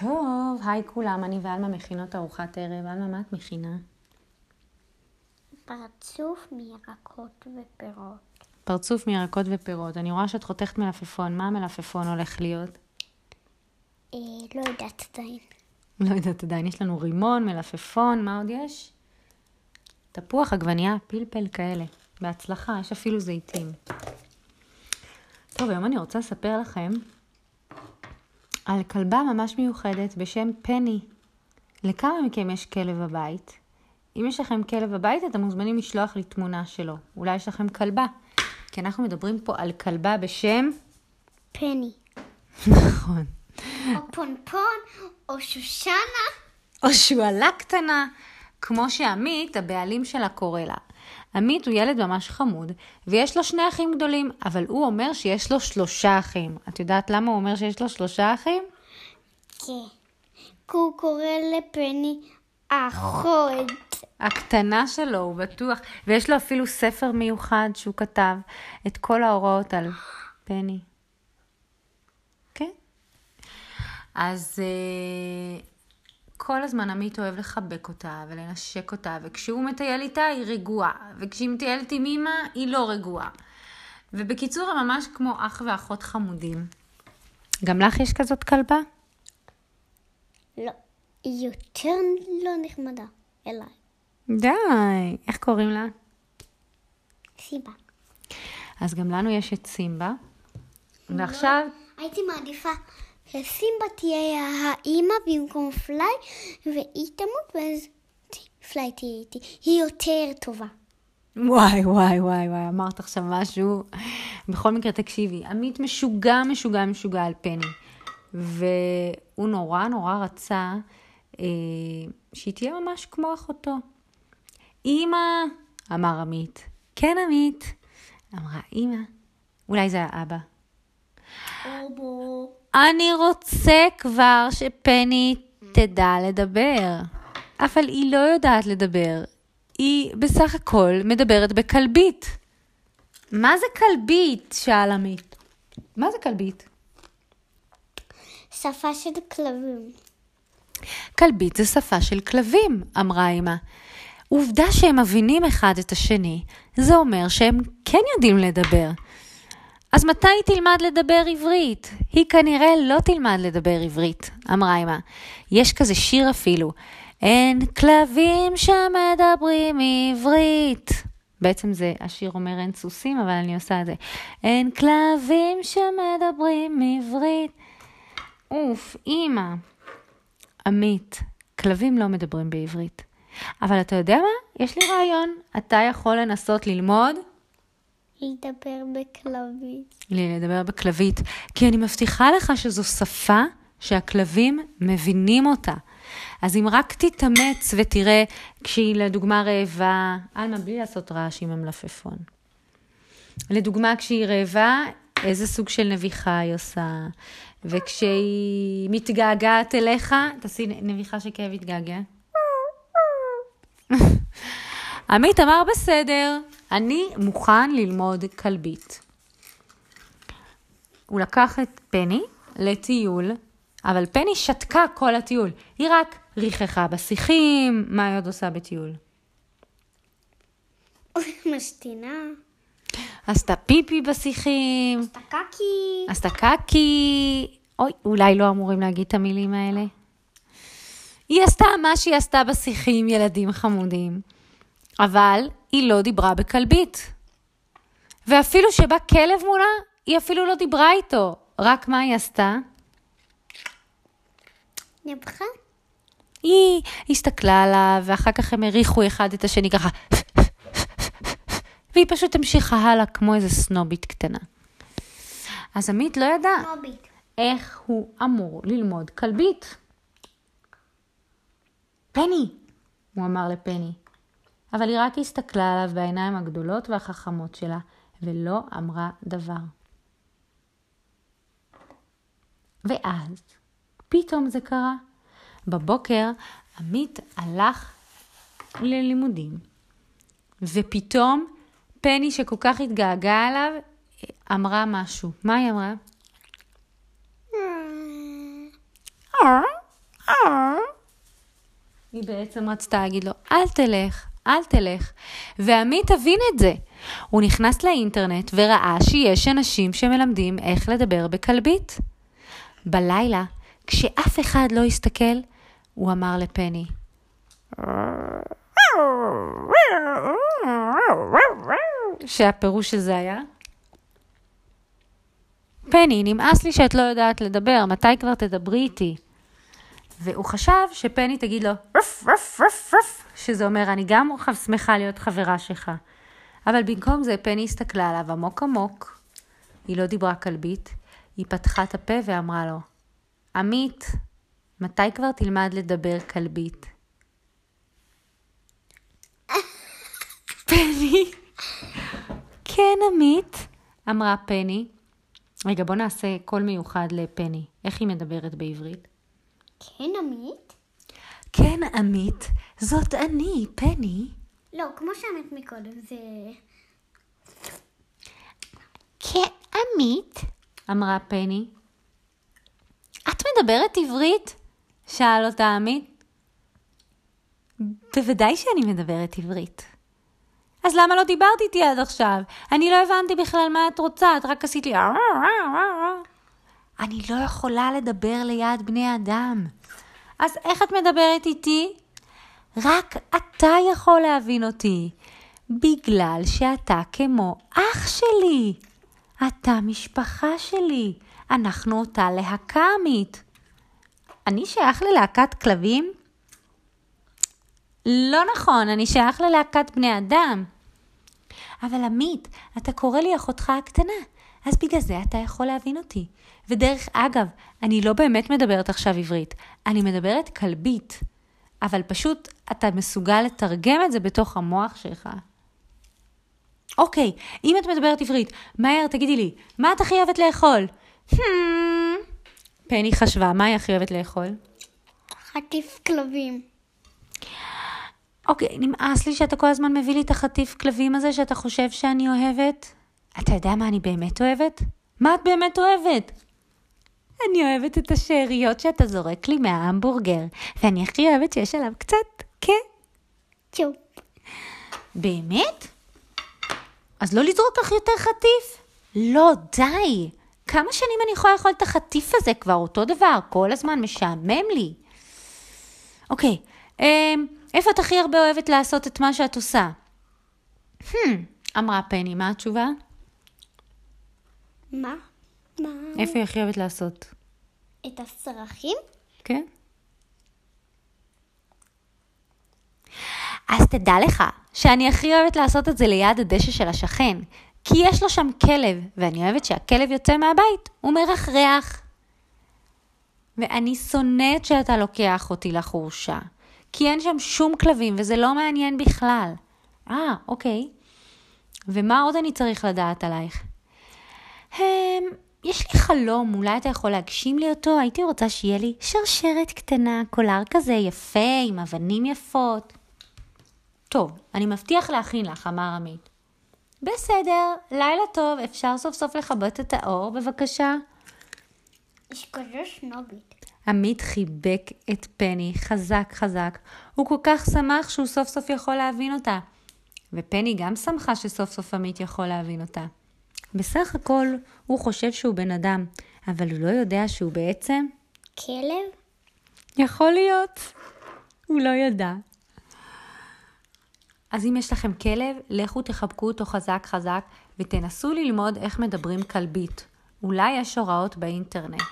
טוב, היי כולם, אני ואלמה מכינות ארוחת ערב. אלמה, מה את מכינה? פרצוף מירקות ופירות. פרצוף מירקות ופירות. אני רואה שאת חותכת מלפפון. מה המלפפון הולך להיות? לא יודעת עדיין. לא יודעת עדיין. יש לנו רימון, מלפפון, מה עוד יש? תפוח, עגבנייה, פלפל כאלה. בהצלחה, יש אפילו זיתים. טוב, היום אני רוצה לספר לכם על כלבה ממש מיוחדת בשם פני. לכמה מכם יש כלב בבית? אם יש לכם כלב בבית, אתם מוזמנים לשלוח לי תמונה שלו. אולי יש לכם כלבה. כי אנחנו מדברים פה על כלבה בשם פני. נכון. או פונפון, או שושנה. או שואלה קטנה. כמו שעמית, הבעלים שלה, קורא לה. עמית הוא ילד ממש חמוד, ויש לו 2 אחים גדולים, אבל הוא אומר שיש לו 3 אחים. את יודעת למה הוא אומר שיש לו 3 אחים? כן. הוא קורא לפני אחות. הקטנה שלו, הוא בטוח. ויש לו אפילו ספר מיוחד שהוא כתב את כל ההוראות על פני. כן? אז כל הזמן עמית אוהב לחבק אותה ולנשק אותה, וכשהוא מטייל איתה היא רגועה, וכשהיא מטיילת עם אמא היא לא רגועה. ובקיצור הם ממש כמו אח ואחות חמודים. גם לך יש כזאת כלבה? לא, היא יותר לא נחמדה אליי. די, איך קוראים לה? סימבה. אז גם לנו יש את סימבה. ועכשיו הייתי מעדיפה שסימבה תהיה האמא במקום פלי, והיא תמות, ואז פלי תהיה איתי. היא יותר טובה. וואי, וואי, וואי, וואי, אמרת עכשיו משהו. בכל מקרה, תקשיבי, עמית משוגע, משוגע, משוגע על פני. והוא נורא, נורא רצה שהיא תהיה ממש כמו אחותו. אמא, אמר עמית. כן, עמית. אמרה, אמא. אולי זה היה אבא. אבא. אני רוצה כבר שפני תדע לדבר, אבל היא לא יודעת לדבר. היא בסך הכל מדברת בכלבית. מה זה כלבית? שאל עמית. מה זה כלבית? שפה של כלבים. כלבית זה שפה של כלבים, אמרה אמא. עובדה שהם מבינים אחד את השני, זה אומר שהם כן יודעים לדבר. אז מתי היא תלמד לדבר עברית? היא כנראה לא תלמד לדבר עברית, אמרה אמא. יש כזה שיר אפילו. אין כלבים שמדברים עברית. בעצם זה, השיר אומר אין סוסים, אבל אני עושה את זה. אין כלבים שמדברים עברית. אוף, אמא. עמית, כלבים לא מדברים בעברית. אבל אתה יודע מה? יש לי רעיון. אתה יכול לנסות ללמוד לדבר בכלבית. לדבר בכלבית, כי אני מבטיחה לך שזו שפה שהכלבים מבינים אותה. אז אם רק תתאמץ ותראה, כשהיא לדוגמה רעבה, אלמה בלי לעשות רעש עם המלפפון. לדוגמה כשהיא רעבה, איזה סוג של נביחה היא עושה, וכשהיא מתגעגעת אליך, תעשי נביחה שכאב יתגעגע. עמית אמר בסדר, אני מוכן ללמוד כלבית. הוא לקח את פני לטיול, אבל פני שתקה כל הטיול. היא רק ריחחה בשיחים. מה היא עוד עושה בטיול? משתינה. עשתה פיפי בשיחים. עשתה קקי. עשתה קקי. אוי, אולי לא אמורים להגיד את המילים האלה. היא עשתה מה שהיא עשתה בשיחים, ילדים חמודים. אבל היא לא דיברה בכלבית. ואפילו שבא כלב מולה, היא אפילו לא דיברה איתו. רק מה היא עשתה? נבחה. היא הסתכלה עליו, ואחר כך הם הריחו אחד את השני ככה. והיא פשוט המשיכה הלאה כמו איזה סנובית קטנה. אז עמית לא ידע סנובית. איך הוא אמור ללמוד כלבית. פני, הוא אמר לפני. אבל היא רק הסתכלה עליו בעיניים הגדולות והחכמות שלה, ולא אמרה דבר. ואז, פתאום זה קרה. בבוקר, עמית הלך ללימודים, ופתאום פני שכל כך התגעגעה עליו, אמרה משהו. מה היא אמרה? היא בעצם רצתה להגיד לו, אל תלך, אל תלך. ועמית הבין את זה. הוא נכנס לאינטרנט וראה שיש אנשים שמלמדים איך לדבר בכלבית. בלילה, כשאף אחד לא הסתכל, הוא אמר לפני, שהפירוש הזה היה, פני, נמאס לי שאת לא יודעת לדבר, מתי כבר תדברי איתי? והוא חשב שפני תגיד לו, רף, רף, רף, רף, שזה אומר, אני גם שמחה להיות חברה שלך. אבל במקום זה, פני הסתכלה עליו עמוק עמוק, היא לא דיברה כלבית, היא פתחה את הפה ואמרה לו, עמית, מתי כבר תלמד לדבר כלבית? פני, כן עמית, אמרה פני, רגע, בוא נעשה קול מיוחד לפני. איך היא מדברת בעברית? כן, עמית? כן, עמית. זאת אני, פני. לא, כמו שעמית מקודם, זה... כן, עמית, אמרה פני. את מדברת עברית? שאל אותה עמית. בוודאי שאני מדברת עברית. אז למה לא דיברתי איתי עד עכשיו? אני לא הבנתי בכלל מה את רוצה, את רק עשית לי... אני לא יכולה לדבר ליד בני אדם. אז איך את מדברת איתי? רק אתה יכול להבין אותי. בגלל שאתה כמו אח שלי. אתה משפחה שלי. אנחנו אותה להקה עמית. אני שייך ללהקת כלבים? לא נכון, אני שייך ללהקת בני אדם. אבל עמית, אתה קורא לי אחותך הקטנה, אז בגלל זה אתה יכול להבין אותי. ודרך אגב, אני לא באמת מדברת עכשיו עברית, אני מדברת כלבית, אבל פשוט אתה מסוגל לתרגם את זה בתוך המוח שלך. אוקיי, אם את מדברת עברית, מהר תגידי לי, מה את הכי אוהבת לאכול? פני חשבה, מה היא הכי אוהבת לאכול? חטיף כלבים. אוקיי, נמאס לי שאתה כל הזמן מביא לי את החטיף כלבים הזה שאתה חושב שאני אוהבת. אתה יודע מה אני באמת אוהבת? מה את באמת אוהבת? אני אוהבת את השאריות שאתה זורק לי מההמבורגר, ואני הכי אוהבת שיש עליו קצת קטשופ. באמת? אז לא לזרוק לך יותר חטיף? לא, די. כמה שנים אני יכולה לאכול את החטיף הזה כבר? אותו דבר, כל הזמן משעמם לי. אוקיי, איפה את הכי הרבה אוהבת לעשות את מה שאת עושה? אמרה פני, מה התשובה? מה? מה? איפה היא הכי אוהבת לעשות? את הצרכים? כן. אז תדע לך שאני הכי אוהבת לעשות את זה ליד הדשא של השכן, כי יש לו שם כלב, ואני אוהבת שהכלב יוצא מהבית, הוא מרח ריח. ואני שונאת שאתה לוקח אותי לחורשה. כי אין שם שום כלבים, וזה לא מעניין בכלל. אוקיי. ומה עוד אני צריך לדעת עלייך? יש לי חלום, אולי אתה יכול להגשים לי אותו? הייתי רוצה שיהיה לי שרשרת קטנה, קולר כזה יפה, עם אבנים יפות. טוב, אני מבטיח להכין לך, אמר עמית. בסדר, לילה טוב, אפשר סוף סוף לחבט את האור, בבקשה? יש כזה שנובית. עמית חיבק את פני חזק חזק. הוא כל כך שמח שהוא סוף סוף יכול להבין אותה. ופני גם שמחה שסוף סוף עמית יכול להבין אותה. בסך הכל הוא חושב שהוא בן אדם, אבל הוא לא יודע שהוא בעצם... כלב? יכול להיות. הוא לא ידע. אז אם יש לכם כלב, לכו תחבקו אותו חזק חזק ותנסו ללמוד איך מדברים כלבית. אולי יש הוראות באינטרנט.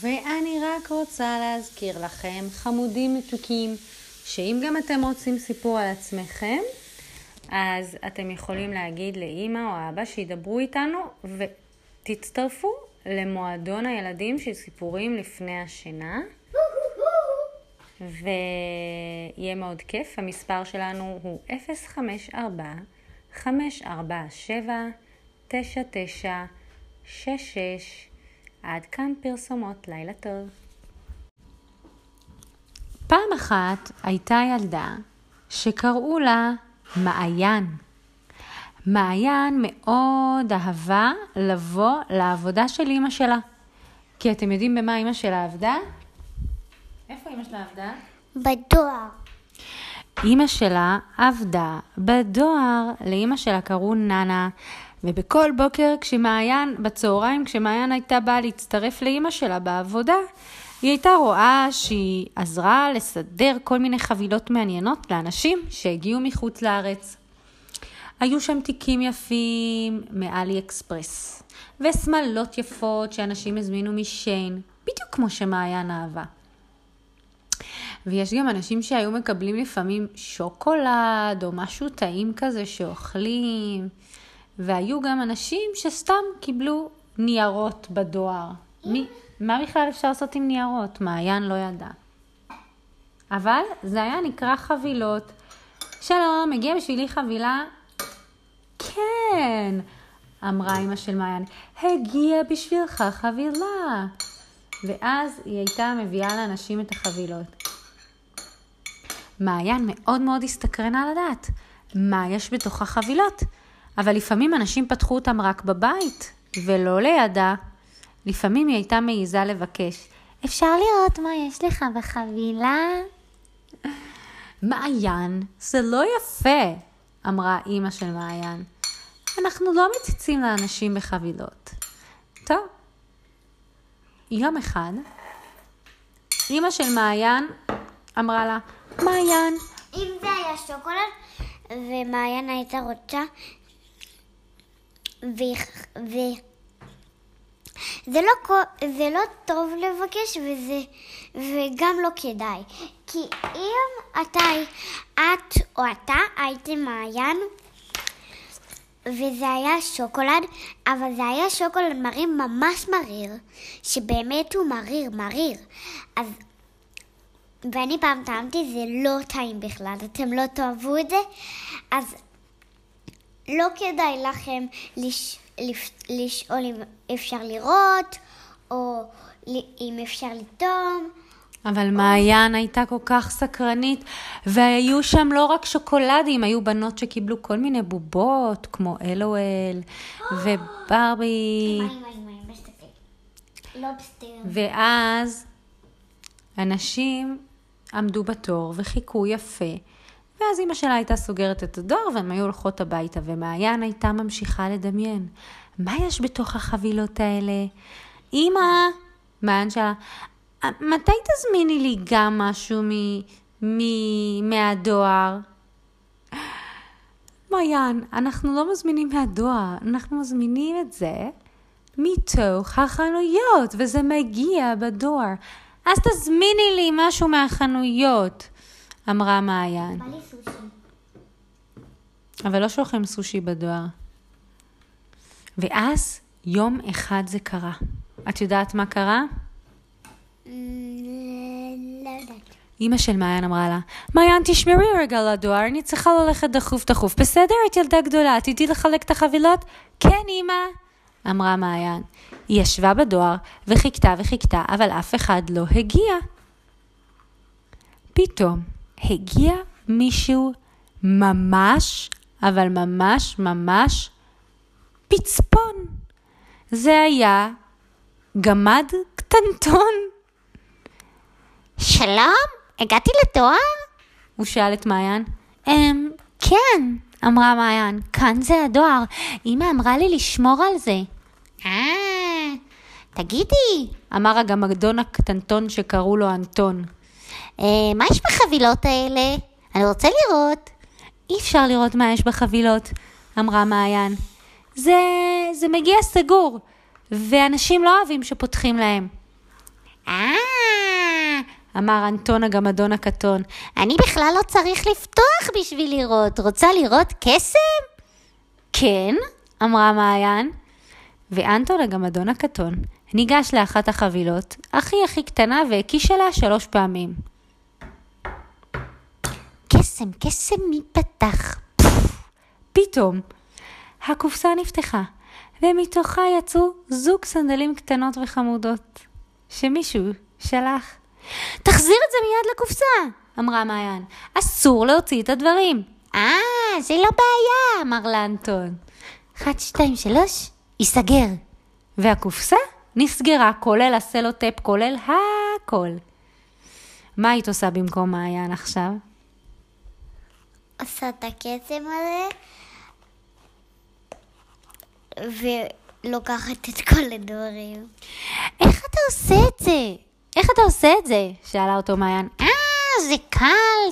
ואני רק רוצה להזכיר לכם, חמודים מתוקים, שאם גם אתם רוצים סיפור על עצמכם, אז אתם יכולים להגיד לאמא או אבא שידברו איתנו, ותצטרפו למועדון הילדים של סיפורים לפני השינה. ויהיה מאוד כיף, המספר שלנו הוא 054-547-9966. עד כאן פרסומות, לילה טוב. פעם אחת הייתה ילדה שקראו לה מעיין. מעיין מאוד אהבה לבוא לעבודה של אמא שלה. כי אתם יודעים במה אמא שלה עבדה? איפה אמא שלה עבדה? בדואר. אמא שלה עבדה בדואר. לאמא שלה קראו ננה. ובכל בוקר בצהריים, כשמעיין הייתה באה להצטרף לאמא שלה בעבודה, היא הייתה רואה שהיא עזרה לסדר כל מיני חבילות מעניינות לאנשים שהגיעו מחוץ לארץ. היו שם תיקים יפים מאלי אקספרס, וסמלות יפות שאנשים הזמינו משיין, בדיוק כמו שמעיין אהבה. ויש גם אנשים שהיו מקבלים לפעמים שוקולד או משהו טעים כזה שאוכלים, והיו גם אנשים שסתם קיבלו ניירות בדואר. מה בכלל אפשר לעשות עם ניירות? מעיין לא ידע. אבל זה היה נקרא חבילות. שלום, הגיע בשבילי חבילה? כן, אמרה אמא של מעיין. הגיע בשבילך חבילה. ואז היא הייתה מביאה לאנשים את החבילות. מעיין מאוד מאוד הסתקרנה לדעת מה יש בתוך החבילות. אבל לפעמים אנשים פתחו אותם רק בבית ולא לידה. לפעמים היא הייתה מעיזה לבקש. אפשר לראות מה יש לך בחבילה? מעיין, זה לא יפה, אמרה אמא של מעיין. אנחנו לא מציצים לאנשים בחבילות. טוב. יום אחד, אמא של מעיין אמרה לה, מעיין. אם זה היה שוקולד ומעיין הייתה רוצה, זה לא טוב לבקש, וגם לא כדאי, כי אם את או אתה הייתם מעיין וזה היה שוקולד, אבל זה היה שוקולד מריר, ממש מריר, שבאמת הוא מריר. אז ואני פעם טעמתי, זה לא טעים בכלל, אתם לא תאהבו את זה, אז לא כדאי לכם לשאול אם אפשר לראות, או אם אפשר לטום. אבל מעיין הייתה כל כך סקרנית, והיו שם לא רק שוקולדים, היו בנות שקיבלו כל מיני בובות, כמו LOL וברבי. לובסטר. ואז אנשים עמדו בתור וחיכו יפה, ואז אמא שלה הייתה סוגרת את הדור, והן היו הולכות הביתה, ומעיין הייתה ממשיכה לדמיין. מה יש בתוך החבילות האלה? אמא, מעיין שלה, מתי תזמיני לי גם משהו מהדואר? מעיין, אנחנו לא מזמינים מהדואר, אנחנו מזמינים את זה מתוך החנויות, וזה מגיע בדואר. אז תזמיני לי משהו מהחנויות, אמרה מעיין. בא לי סושי. אבל לא שולחים סושי בדואר. ואז יום אחד זה קרה. את יודעת מה קרה? לא יודעת. אמא של מעיין אמרה לה, מעיין, תשמרי רגע לדואר, אני צריכה ללכת דחוף. בסדר, את ילדה גדולה, תדעי לחלק את החבילות? כן, אמא, אמרה מעיין. היא ישבה בדואר וחיכתה, אבל אף אחד לא הגיע. פתאום הגיע מישהו ממש פצפון. זה היה גמד קטנטון. שלום, הגעתי לדואר? הוא שאל את מעיין. כן, אמרה מעיין, כאן זה הדואר. אמא אמרה לי לשמור על זה. תגידי, אמר הגמדון הקטנטון שקראו לו אנטון. מה יש בחבילות האלה? אני רוצה לראות. אי אפשר לראות מה יש בחבילות, אמרה מעיין. זה מגיע סגור, ואנשים לא אוהבים שפותחים להם. אמר אנטון הגמדון הקטון. אני בכלל לא צריך לפתוח בשביל לראות. רוצה לראות קסם? כן, אמרה מעיין. ואנטון הגמדון הקטון ניגש לאחת החבילות, הכי קטנה, והקיש עליה 3 פעמים. קסם מפתח. פתאום, הקופסה נפתחה, ומתוכה יצאו זוג סנדלים קטנות וחמודות, שמישהו שלח. תחזיר את זה מיד לקופסה, אמרה מעיין. אסור להוציא את הדברים. זה לא בעיה, אמר לאנטון. 1, 2, 3, ייסגר. והקופסה נסגרה, כולל הסלוטאפ, כולל הכל. מה היית עושה במקום מעיין עכשיו? עושה את הקסם הזה, ולוקחת את כל הדברים. איך אתה עושה את זה? איך אתה עושה את זה? שאלה אותו מעיין. זה קל,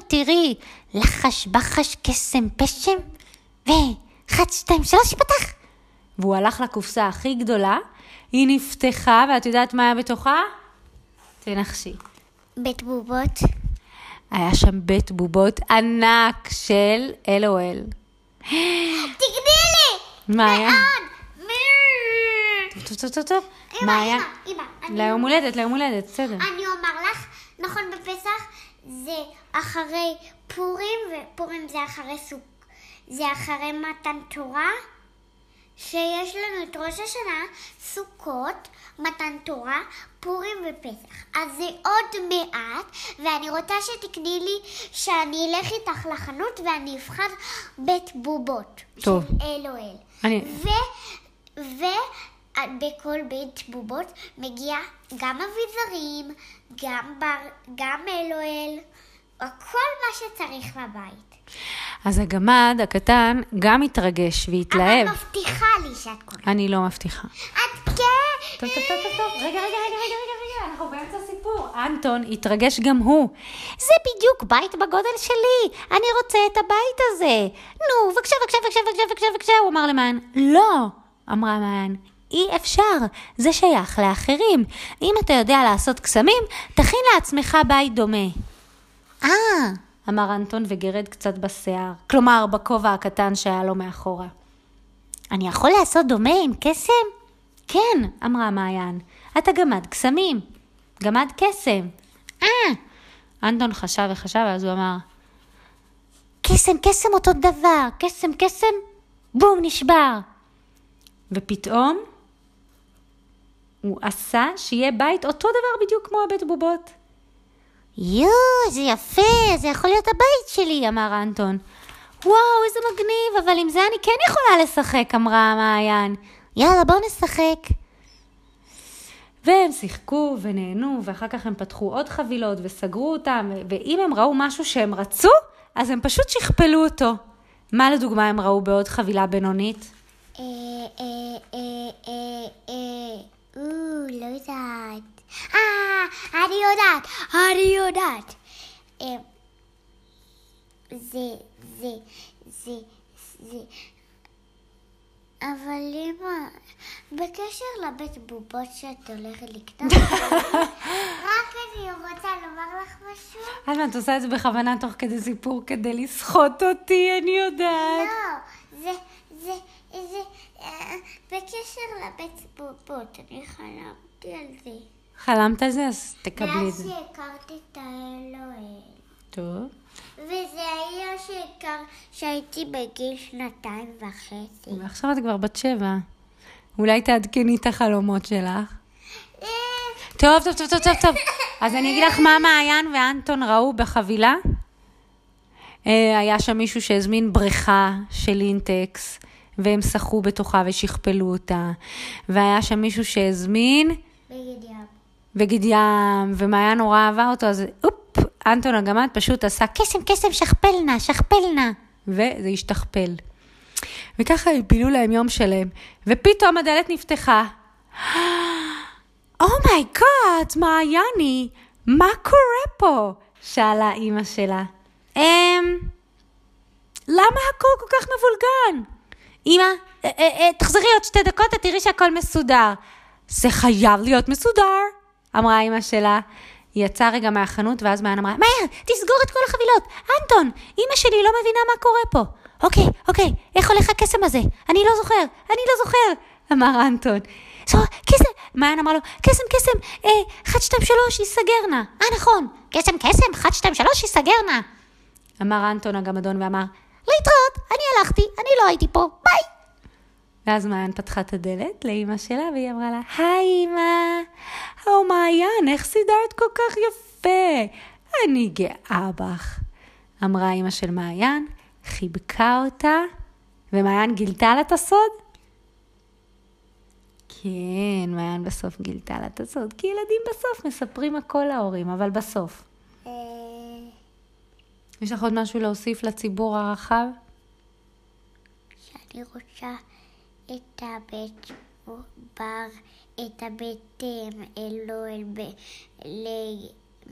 תראי. לחש, בחש, קסם, פשם. 1, 2, 3, יפתח. והוא הלך לקופסה הכי גדולה. היא נפתחה, ואת יודעת מה היה בתוכה? תנחשי. בית בובות. היה שם בית בובות ענק של LOL. תגדי לי! מה היה? מאוד! טוב. מה היה? ליום הולדת, בסדר. אני אומר לך, נכון בפסח זה אחרי פורים, ופורים זה אחרי סוג. זה אחרי מתן תורה. שיש לנו את ראש השנה, סוכות, מתן תורה, פורים ופסח. אז זה עוד מעט, ואני רוצה שתקני לי שאני אלך איתך לחנות ואני אבחר בית בובות. טוב. של אלוהל. אני... ובכל בית בובות מגיע גם אביזרים, גם אלוהל, הכל מה שצריך בבית. אז הגמד הקטן גם התרגש והתלהב. אבל מבטיחה לי שאת קוראת. אני לא מבטיחה. את כן. טוב. רגע. אנחנו באמצע סיפור. אנטון התרגש גם הוא. זה בדיוק בית בגודל שלי. אני רוצה את הבית הזה. נו, בבקשה. הוא אמר למען. לא, אמרה מען. אי אפשר, זה שייך לאחרים. אם אתה יודע לעשות קסמים, תכין לעצמך בית דומה. אמר אנטון וגרד קצת בשיער, כלומר בכובע הקטן שהיה לו מאחורה. אני יכול לעשות דומה עם קסם? כן, אמרה מעיין, אתה גמד קסמים, גמד קסם. אנטון חשב, ואז הוא אמר, קסם אותו דבר, קסם, בום, נשבר. ופתאום הוא עשה שיהיה בית אותו דבר בדיוק כמו הבית בובות. זה יפה, זה יכול להיות הבית שלי, אמר אנטון. וואו, איזה מגניב, אבל עם זה אני כן יכולה לשחק, אמרה מעיין. יאללה, בואו נשחק. והם שיחקו ונהנו, ואחר כך הם פתחו עוד חבילות וסגרו אותם, ואם הם ראו משהו שהם רצו, אז הם פשוט שכפלו אותו. מה לדוגמה הם ראו בעוד חבילה בינונית? לא יודעת. אני יודעת. זה. אבל אמא, בקשר לבית בובות שאת הולכת לקנות, רק אני רוצה לומר לך משהו. אלמה, את עושה את זה בכוונה תוך כדי סיפור, כדי לסחוט אותי, אני יודעת. לא, זה, בקשר לבית בובות, אני חלמתי על זה. חלמת על זה, אז תקבלי את זה. מאז שהכרתי את האלוהל. טוב. וזה היה שהייתי בגיל 2.5. ועכשיו את כבר בת 7. אולי תעדכני את החלומות שלך. טוב. אז אני אגיד לך מה מעיין ואנטון ראו בחבילה. היה שם מישהו שהזמין בריכה של אינטקס, והם שחו בתוכה ושכפלו אותה. והיה שם מישהו שהזמין... בגד ים, ומעיין נורא אהבה אותו, אז אנטון הגמד פשוט עשה קסם, שכפלנה, וזה השתכפל. וככה הפילו להם יום שלם, ופתאום הדלת נפתחה. אומייגאד, מעייני, מה קורה פה? שאלה אמא שלה. למה הכל כל כך מבולגן? אמא, תחזרי עוד 2 דקות, תראי שהכל מסודר. זה חייב להיות מסודר, אמרה אמא שלה. היא יצאה רגע מהחנות, ואז מעיין אמרה, מהר, תסגור את כל החבילות. אנטון, אמא שלי לא מבינה מה קורה פה. אוקיי, איך הולך הקסם הזה? אני לא זוכר, אמר אנטון. קסם, מעיין אמרה לו, קסם, 1, 2, 3, ייסגרנה. נכון, קסם, 1, 2, 3, ייסגרנה. אמר אנטון הגמדון ואמר, להתראות, אני הלכתי, אני לא הייתי פה, ביי. ואז מעיין פתחה את הדלת לאמא שלה, והיא אמרה לה, היי אמא, מעיין, איך סידרת כל כך יפה? אני גאה בך, אמרה אמא של מעיין, חיבקה אותה, ומעיין גילתה לה את הסוד? כן, מעיין בסוף גילתה לה את הסוד, כי ילדים בסוף מספרים הכל להורים, אבל בסוף. יש לך עוד משהו להוסיף לציבור הרחב? שאני רוצה את הבית בר, את הבית LOL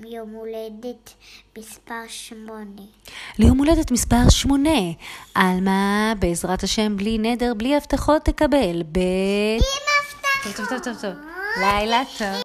ליום הולדת מספר 8. ליום הולדת מספר 8. אלמה, בעזרת השם, בלי נדר, בלי הבטחות תקבל. עם הבטחות. טוב, טוב, טוב, טוב. לילה טוב.